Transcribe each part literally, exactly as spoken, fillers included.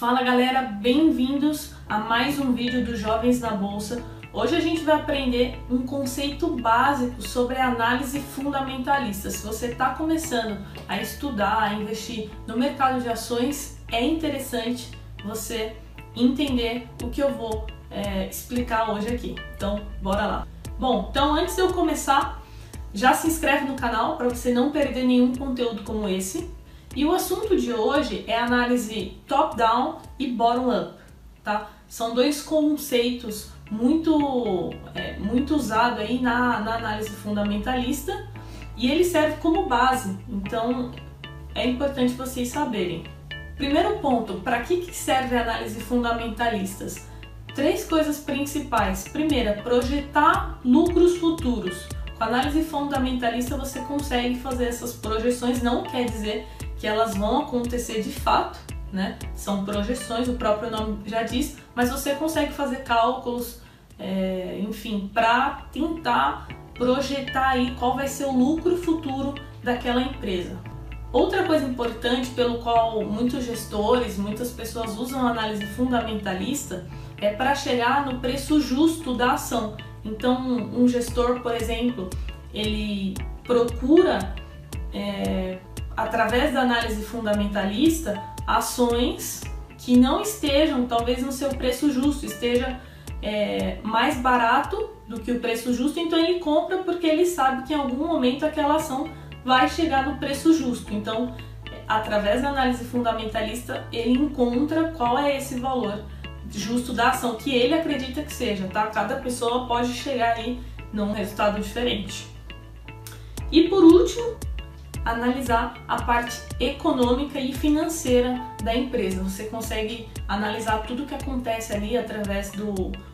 Fala galera, bem-vindos a mais um vídeo do Jovens na Bolsa. Hoje a gente vai aprender um conceito básico sobre a análise fundamentalista. Se você está começando a estudar, a investir no mercado de ações, é interessante você entender o que eu vou é, explicar hoje aqui. Então, bora lá. Bom, então antes de eu começar, já se inscreve no canal para você não perder nenhum conteúdo como esse. E o assunto de hoje é análise top-down e bottom-up, tá? São dois conceitos muito, é, muito usados aí na, na análise fundamentalista e ele serve como base, então é importante vocês saberem. Primeiro ponto, para que, que serve a análise fundamentalistas? Três coisas principais. Primeira, projetar lucros futuros. Com a análise fundamentalista você consegue fazer essas projeções, não quer dizer que elas vão acontecer de fato, né? São projeções, o próprio nome já diz, mas você consegue fazer cálculos, é, enfim, para tentar projetar aí qual vai ser o lucro futuro daquela empresa. Outra coisa importante pelo qual muitos gestores, muitas pessoas usam a análise fundamentalista é para chegar no preço justo da ação. Então, um gestor, por exemplo, ele procura é, através da análise fundamentalista, ações que não estejam, talvez, no seu preço justo, esteja é, mais barato do que o preço justo, então ele compra porque ele sabe que em algum momento aquela ação vai chegar no preço justo. Então, através da análise fundamentalista, ele encontra qual é esse valor justo da ação, que ele acredita que seja, tá? Cada pessoa pode chegar aí num resultado diferente. E por último, analisar a parte econômica e financeira da empresa. Você consegue analisar tudo o que acontece ali através do,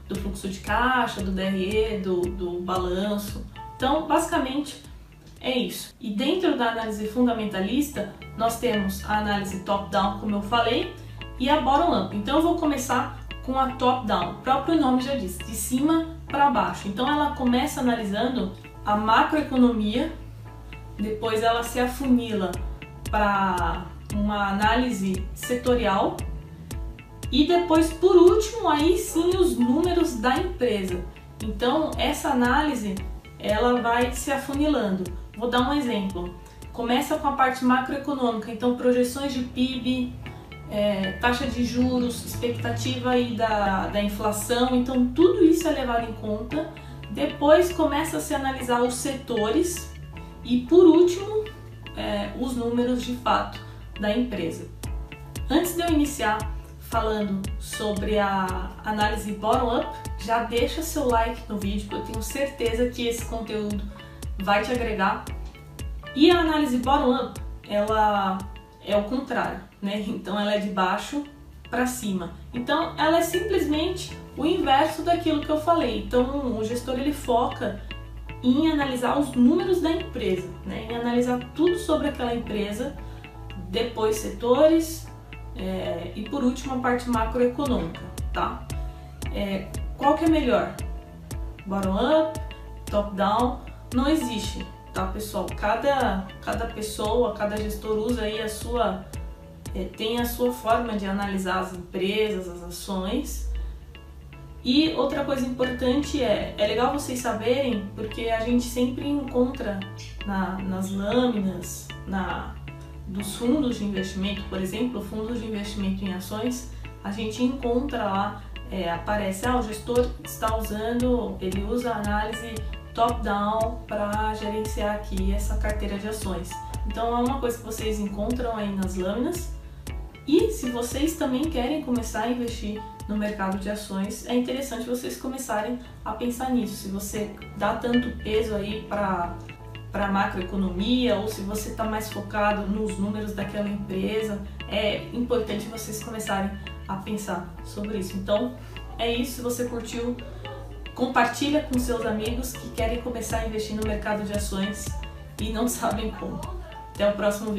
do fluxo de caixa, do D R E, do, do balanço. Então, basicamente, é isso. E dentro da análise fundamentalista, nós temos a análise top-down, como eu falei, e a bottom-up. Então, eu vou começar com a top-down. O próprio nome já diz, de cima para baixo. Então, ela começa analisando a macroeconomia, depois ela se afunila para uma análise setorial e depois, por último, aí sim os números da empresa. Então, essa análise, ela vai se afunilando. Vou dar um exemplo. Começa com a parte macroeconômica, então projeções de P I B, é, taxa de juros, expectativa aí da, da inflação, então tudo isso é levado em conta. Depois começa a se analisar os setores, e por último, é, os números de fato da empresa. Antes de eu iniciar falando sobre a análise bottom-up, já deixa seu like no vídeo, porque eu tenho certeza que esse conteúdo vai te agregar. E a análise bottom-up, ela é o contrário, né? Então ela é de baixo para cima. Então ela é simplesmente o inverso daquilo que eu falei. Então o gestor ele foca em analisar os números da empresa, né? Em analisar tudo sobre aquela empresa, depois setores é, e por último a parte macroeconômica, tá? É, qual que é melhor? Bottom-up, top-down? Não existe, tá, pessoal? Cada, cada pessoa, cada gestor usa aí a sua, é, tem a sua forma de analisar as empresas, as ações. E outra coisa importante é, é legal vocês saberem, porque a gente sempre encontra na, nas lâminas na, dos fundos de investimento, por exemplo, fundos de investimento em ações, a gente encontra lá, é, aparece, ah, o gestor está usando, ele usa a análise top-down para gerenciar aqui essa carteira de ações. Então é uma coisa que vocês encontram aí nas lâminas. E se vocês também querem começar a investir no mercado de ações, é interessante vocês começarem a pensar nisso. Se você dá tanto peso aí para para macroeconomia ou se você está mais focado nos números daquela empresa, é importante vocês começarem a pensar sobre isso. Então é isso. Se você curtiu, compartilha com seus amigos que querem começar a investir no mercado de ações e não sabem como. Até o próximo vídeo.